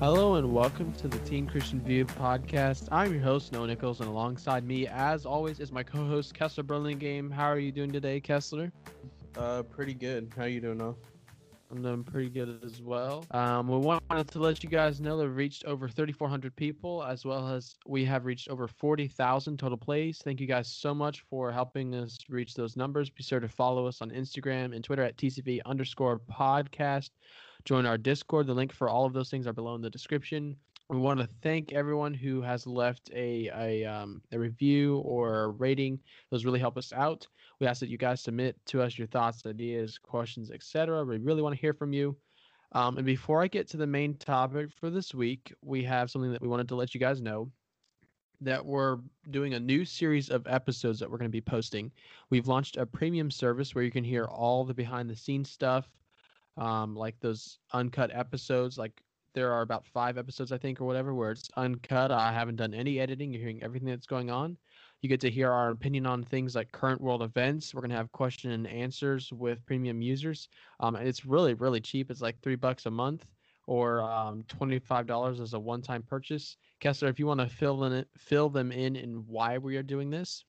Hello and welcome to the Teen Christian View podcast. I'm your host, Noah Nichols, and alongside me, as always, is my co-host, Kessler Burlingame. How are you doing today, Kessler? Pretty good. How you doing, Noah? I'm doing pretty good as well. We wanted to let you guys know that we've reached over 3,400 people, as well as we have reached over 40,000 total plays. Thank you guys so much for helping us reach those numbers. Be sure to follow us on Instagram and Twitter at TCV_podcast. Join our Discord. The link for all of those things are below in the description. We want to thank everyone who has left a review or a rating. Those really help us out. We ask that you guys submit to us your thoughts, ideas, questions, etc. We really want to hear from you. And before I get to the main topic for this week, we have something that we wanted to let you guys know, that we're doing a new series of episodes that we're going to be posting. We've launched a premium service where you can hear all the behind-the-scenes stuff, like those uncut episodes. Like, there are about 5 episodes, I think, or whatever, where it's uncut. I haven't done any editing. You're hearing everything that's going on. You get to hear our opinion on things like current world events. We're going to have question and answers with premium users. And it's really, really cheap. It's like $3 a month, or $25 as a one-time purchase. Kessler, if you want to fill them in and why we are doing this.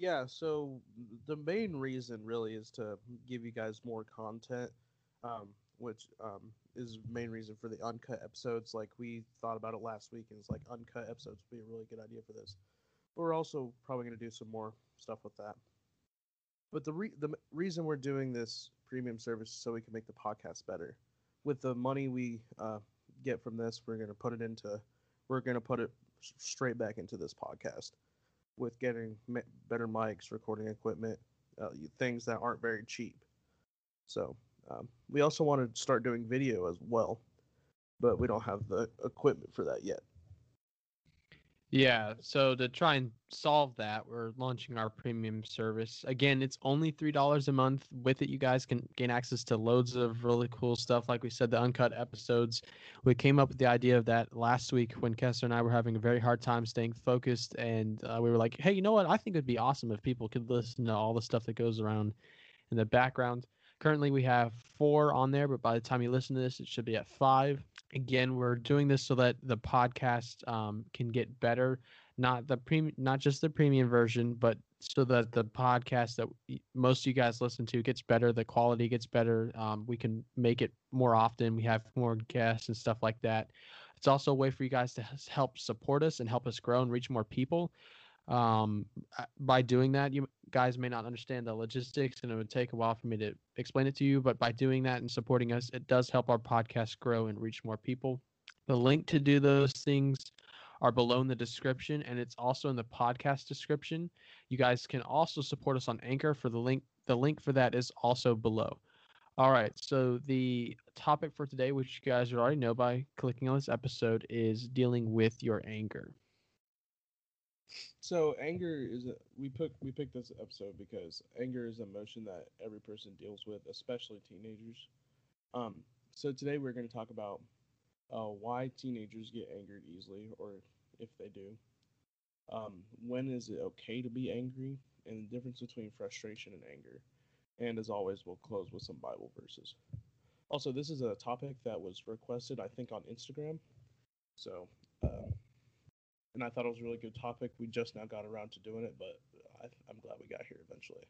Yeah, so the main reason really is to give you guys more content, which is the main reason for the uncut episodes. Like, we thought about it last week, and it's like uncut episodes would be a really good idea for this. But we're also probably going to do some more stuff with that. But the reason we're doing this premium service is so we can make the podcast better. With the money we get from this, we're going to put it straight back into this podcast, with getting better mics, recording equipment, things that aren't very cheap. So we also want to start doing video as well, but we don't have the equipment for that yet. Yeah, so to try and solve that, we're launching our premium service. Again, it's only $3 a month. With it, you guys can gain access to loads of really cool stuff. Like we said, the uncut episodes. We came up with the idea of that last week when Kessler and I were having a very hard time staying focused, and we were like, hey, you know what? I think it'd be awesome if people could listen to all the stuff that goes around in the background. Currently, we have 4 on there, but by the time you listen to this, it should be at 5. Again, we're doing this so that the podcast can get better, not just the premium version, but so that the podcast that most of you guys listen to gets better, the quality gets better. We can make it more often. We have more guests and stuff like that. It's also a way for you guys to help support us and help us grow and reach more people. By doing that, you guys may not understand the logistics, and it would take a while for me to explain it to you, but by doing that and supporting us, it does help our podcast grow and reach more people. The link to do those things are below in the description, and it's also in the podcast description. You guys can also support us on Anchor. For the link, for that is also below. All right, so the topic for today, which you guys already know by clicking on this episode, is dealing with your anger. So anger is we picked this episode because anger is an emotion that every person deals with, especially teenagers. So today we're going to talk about why teenagers get angered easily, or if they do. When is it okay to be angry, and the difference between frustration and anger. And as always, we'll close with some Bible verses. Also, this is a topic that was requested, I think, on Instagram. So. And I thought it was a really good topic. We just now got around to doing it, but I'm glad we got here eventually.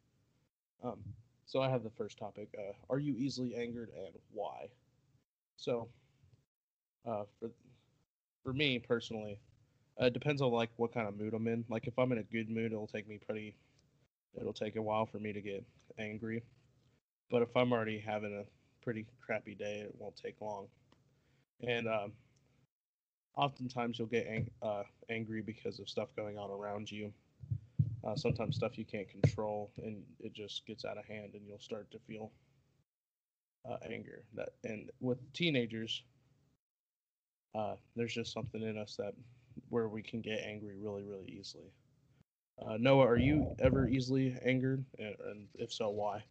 So I have the first topic. Are you easily angered, and why? So for me personally, it depends on like what kind of mood I'm in. Like, if I'm in a good mood, it'll take a while for me to get angry. But if I'm already having a pretty crappy day, it won't take long. And oftentimes you'll get angry because of stuff going on around you. Sometimes stuff you can't control, and it just gets out of hand, and you'll start to feel anger. And with teenagers, there's just something in us where we can get angry really, really easily. Noah, are you ever easily angered? And if so, why?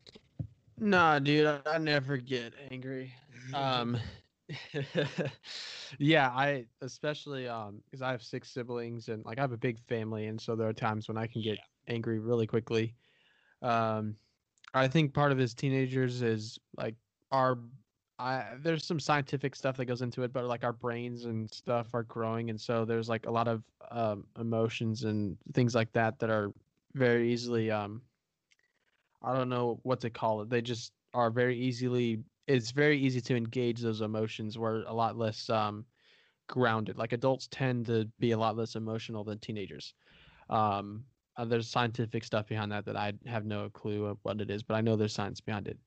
Nah, dude, I never get angry. Yeah, I especially because I have 6 siblings, and like I have a big family, and so there are times when I can get angry really quickly. I think part of as teenagers is like our there's some scientific stuff that goes into it, but like our brains and stuff are growing, and so there's like a lot of emotions and things like that that are very easily I don't know what to call it. They just are very easily. It's very easy to engage those emotions. We're a lot less grounded. Like adults tend to be a lot less emotional than teenagers. There's scientific stuff behind that I have no clue of what it is, but I know there's science behind it.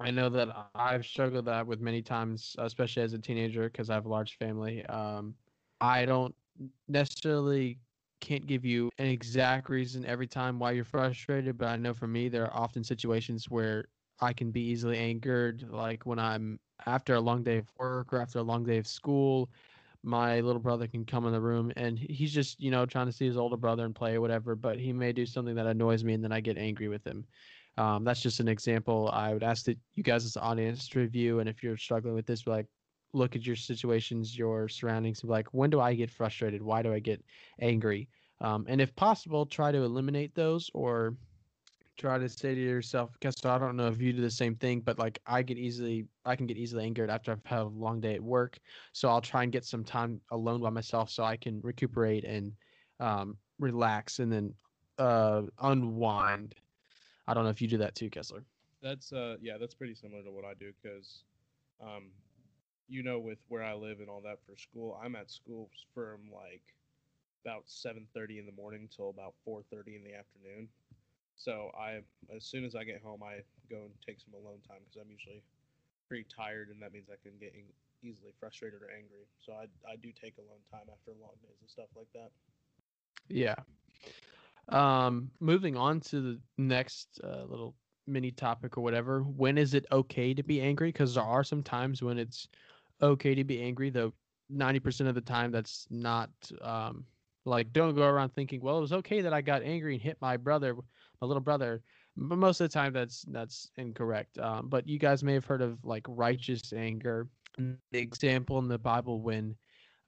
I know that I've struggled that with many times, especially as a teenager, because I have a large family. I don't necessarily can't give you an exact reason every time why you're frustrated, but I know for me there are often situations where I can be easily angered, like when I'm after a long day of work or after a long day of school. My little brother can come in the room and he's just, you know, trying to see his older brother and play or whatever, but he may do something that annoys me and then I get angry with him. That's just an example. I would ask that you guys as an audience to review, and if you're struggling with this, like look at your situations, your surroundings, and be like, when do I get frustrated? Why do I get angry? And if possible, try to eliminate those, or try to say to yourself, Kessler, I don't know if you do the same thing, but like I can get easily angered after I've had a long day at work. So I'll try and get some time alone by myself so I can recuperate and relax and then unwind. I don't know if you do that too, Kessler. That's that's pretty similar to what I do, because with where I live and all that for school, I'm at school from like about 7:30 in the morning till about 4:30 in the afternoon. So as soon as I get home, I go and take some alone time because I'm usually pretty tired, and that means I can get easily frustrated or angry. So I do take alone time after long days and stuff like that. Yeah. Moving on to the next little mini topic or whatever. When is it okay to be angry? Because there are some times when it's okay to be angry, though 90% of the time that's not. Like, don't go around thinking, well, it was okay that I got angry and hit my little brother. But most of the time, that's incorrect. But you guys may have heard of like righteous anger. The example in the Bible when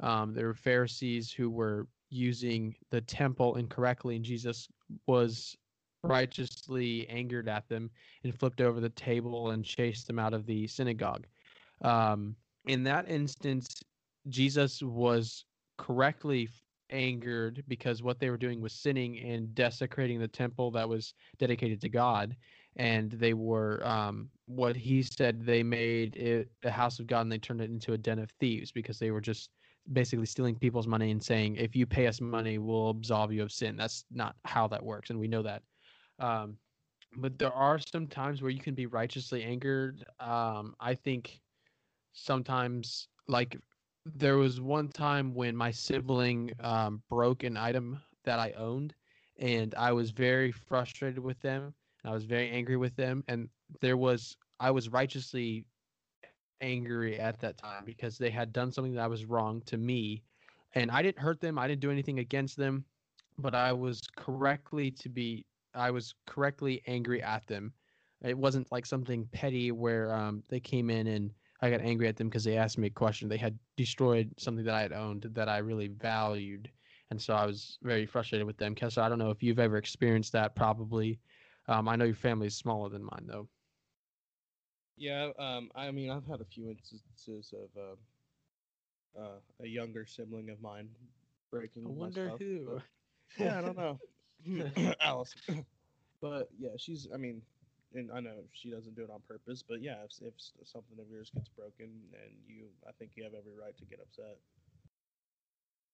there were Pharisees who were using the temple incorrectly, and Jesus was righteously angered at them and flipped over the table and chased them out of the synagogue. In that instance, Jesus was correctly angered because what they were doing was sinning and desecrating the temple that was dedicated to God, and they were what he said, they made it the house of God and they turned it into a den of thieves, because they were just basically stealing people's money and saying, if you pay us money, we'll absolve you of sin. That's not how that works, and we know that. But there are some times where you can be righteously angered. I think sometimes, like, there was one time when my sibling broke an item that I owned, and I was very frustrated with them. I was very angry with them, and I was righteously angry at that time because they had done something that was wrong to me, and I didn't hurt them. I didn't do anything against them, but I was correctly angry at them. It wasn't like something petty where they came in and I got angry at them because they asked me a question. They had destroyed something that I had owned that I really valued, and so I was very frustrated with them. Kessler, I don't know if you've ever experienced that, probably. I know your family is smaller than mine, though. Yeah, I mean, I've had a few instances of a younger sibling of mine breaking. I wonder myself, who. But, yeah, I don't know. Alice. But, yeah, and I know she doesn't do it on purpose, but yeah, if something of yours gets broken, and I think you have every right to get upset.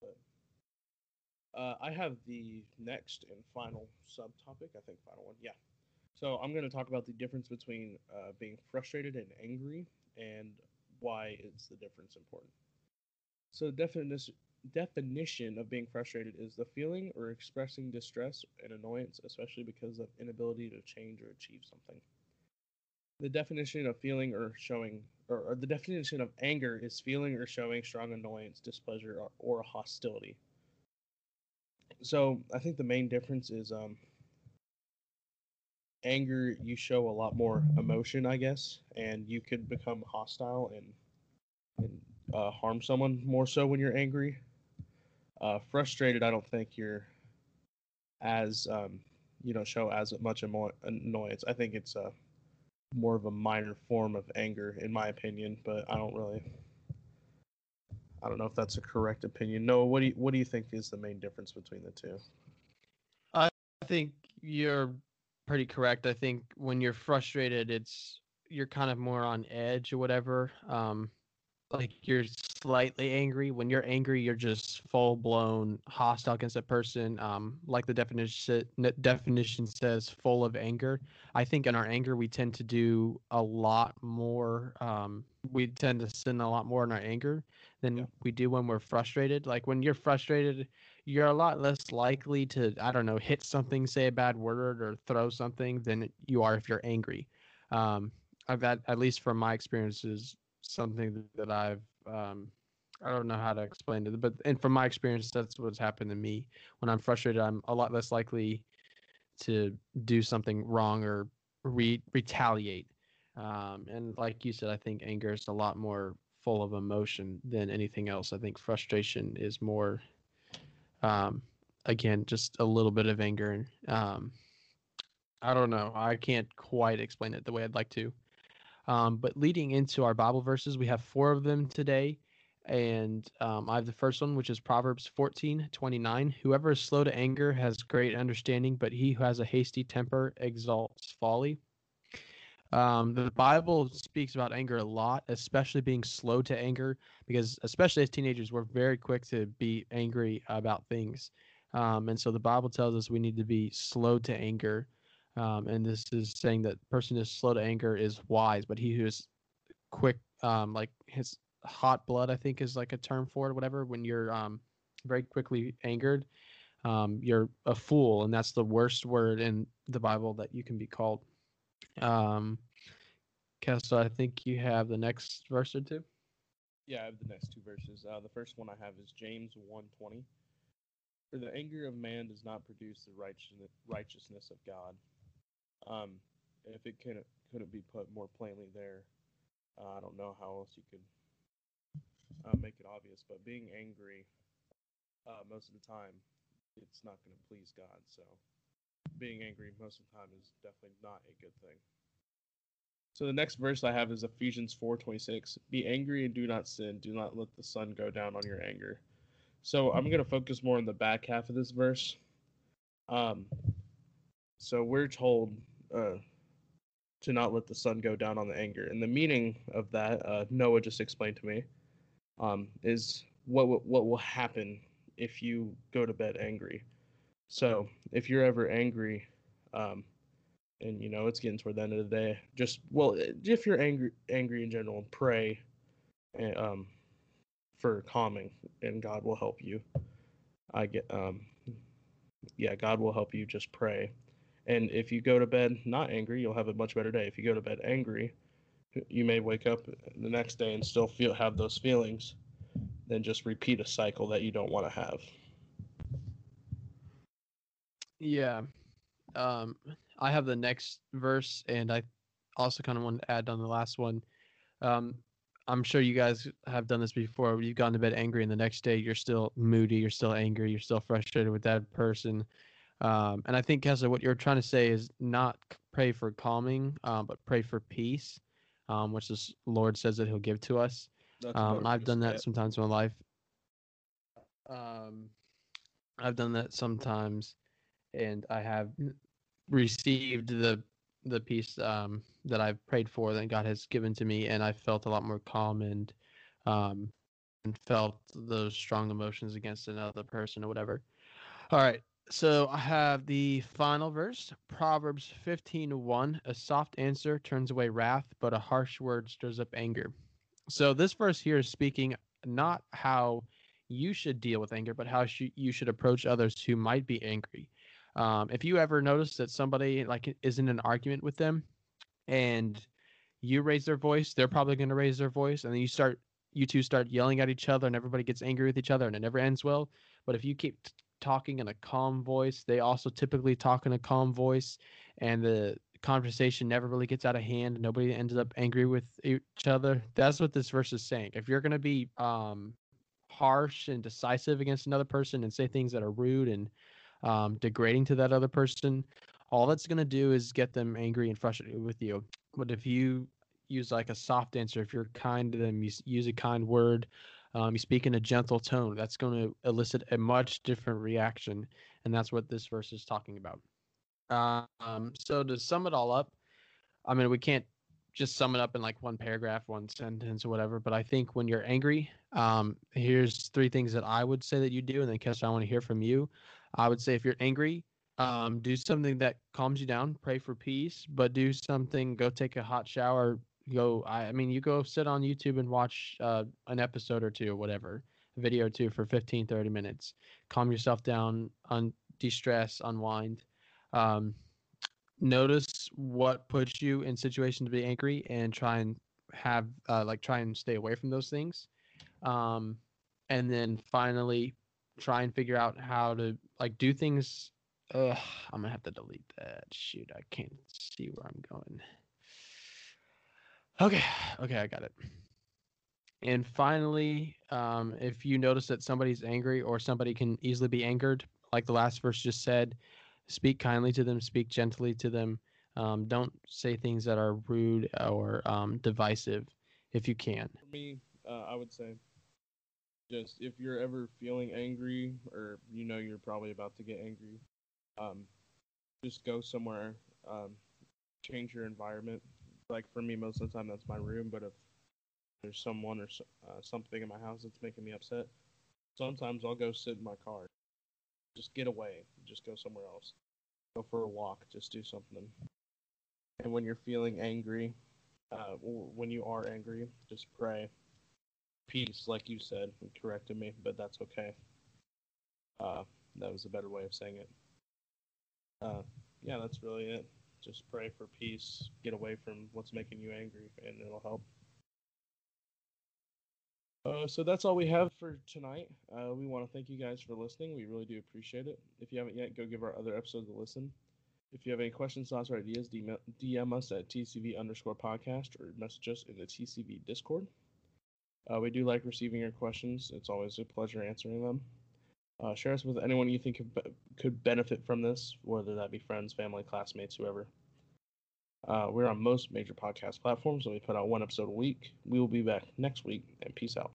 But I have the next and final subtopic. I think final one, yeah. So I'm going to talk about the difference between being frustrated and angry, and why is the difference important. So definition of being frustrated is the feeling or expressing distress and annoyance, especially because of inability to change or achieve something. The definition of feeling or showing, or the definition of anger is feeling or showing strong annoyance, displeasure, or hostility. So I think the main difference is anger, you show a lot more emotion, I guess, and you could become hostile and harm someone more so when you're angry. Frustrated, I don't think you're as show as much annoyance. I think it's more of a minor form of anger, in my opinion. But I don't know if that's a correct opinion. Noah, what do you think is the main difference between the two? I think you're pretty correct. I think when you're frustrated, you're kind of more on edge or whatever. Like you're slightly angry. When you're angry, you're just full blown hostile against a person. Like the definition says, full of anger. I think in our anger, we tend to do a lot more. We tend to sin a lot more in our anger than we do when we're frustrated. Like when you're frustrated, you're a lot less likely to, hit something, say a bad word, or throw something than you are if you're angry. At least from my experiences, something that I've I don't know how to explain it, but from my experience, that's what's happened to me. When I'm frustrated, I'm a lot less likely to do something wrong or retaliate. And like you said, I think anger is a lot more full of emotion than anything else. I think frustration is more, again, just a little bit of anger. I don't know. I can't quite explain it the way I'd like to. But leading into our Bible verses, we have four of them today. And I have the first one, which is Proverbs 14:29. Whoever is slow to anger has great understanding, but he who has a hasty temper exalts folly. The Bible speaks about anger a lot, especially being slow to anger, because especially as teenagers, we're very quick to be angry about things. And so the Bible tells us we need to be slow to anger. And this is saying that person who's slow to anger is wise, but he who is quick, like his hot blood, I think is like a term for it, whatever. When you're very quickly angered, you're a fool, and that's the worst word in the Bible that you can be called. Kessler, I think you have the next verse or two. Yeah, I have the next two verses. The first one I have is James 1:20. For the anger of man does not produce the righteousness of God. If it couldn't be put more plainly there, I don't know how else you could make it obvious. But being angry most of the time, it's not going to please God. So being angry most of the time is definitely not a good thing. So the next verse I have is Ephesians 4:26. Be angry and do not sin. Do not let the sun go down on your anger. So I'm going to focus more on the back half of this verse. So we're told to not let the sun go down on the anger. And the meaning of that, Noah just explained to me, is what will happen if you go to bed angry. So if you're ever angry, and, it's getting toward the end of the day, if you're angry in general, pray and, for calming, and God will help you. God will help you. Just pray. And if you go to bed not angry, you'll have a much better day. If you go to bed angry, you may wake up the next day and still have those feelings. Then just repeat a cycle that you don't want to have. Yeah. I have the next verse, and I also kind of wanted to add on the last one. I'm sure you guys have done this before. You've gone to bed angry, and the next day you're still moody, you're still angry, you're still frustrated with that person. And I think, Kessler, what you're trying to say is not pray for calming, but pray for peace, which the Lord says that he'll give to us. I've done that sometimes in my life. I've done that sometimes, and I have received the peace that I've prayed for that God has given to me, and I felt a lot more calm and felt those strong emotions against another person or whatever. All right, so I have the final verse, Proverbs 15:1. A soft answer turns away wrath, but a harsh word stirs up anger. So this verse here is speaking not how you should deal with anger, but how you should approach others who might be angry. If you ever notice that somebody is in an argument with them and you raise their voice, they're probably going to raise their voice. And then you two start yelling at each other, and everybody gets angry with each other, and it never ends well. But if you keep talking in a calm voice, they also typically talk in a calm voice, and the conversation never really gets out of hand. Nobody ends up angry with each other. That's what this verse is saying. If you're going to be harsh and decisive against another person and say things that are rude and degrading to that other person, all that's going to do is get them angry and frustrated with you. But if you use like a soft answer, if you're kind to them, you use a kind word, you speak in a gentle tone, that's going to elicit a much different reaction. And that's what this verse is talking about. So to sum it all up, I mean, we can't just sum it up in like one paragraph, one sentence or whatever. But I think when you're angry, here's three things that I would say that you do. And then Kessler, I want to hear from you. I would say if you're angry, do something that calms you down, pray for peace, but do something, go take a hot shower, go, I mean, you go sit on YouTube and watch an episode or two or whatever, a video or two for 15, 30 minutes, calm yourself down, de-stress, unwind. Notice what puts you in situation to be angry and try and have, try and stay away from those things. And then finally, try and figure out how to, do things. I'm gonna have to delete that. Shoot, I can't see where I'm going. Okay, I got it. And finally, if you notice that somebody's angry or somebody can easily be angered, like the last verse just said, speak kindly to them, speak gently to them. Don't say things that are rude or divisive if you can. For me, I would say, just if you're ever feeling angry or you know you're probably about to get angry, just go somewhere, change your environment. Like for me, most of the time that's my room, but if there's someone or something in my house that's making me upset, sometimes I'll go sit in my car. Just get away. Just go somewhere else. Go for a walk. Just do something. And when you're feeling angry, or when you are angry, just pray. Peace, like you said, you corrected me, but that's okay. That was a better way of saying it. Yeah, that's really it. Just pray for peace. Get away from what's making you angry, and it'll help. So that's all we have for tonight. We want to thank you guys for listening. We really do appreciate it. If you haven't yet, go give our other episodes a listen. If you have any questions, thoughts, or ideas, DM us at TCV_podcast or message us in the TCV Discord. We do like receiving your questions. It's always a pleasure answering them. Share us with anyone you think could benefit from this, whether that be friends, family, classmates, whoever. We're on most major podcast platforms, and we put out one episode a week. We will be back next week, and peace out.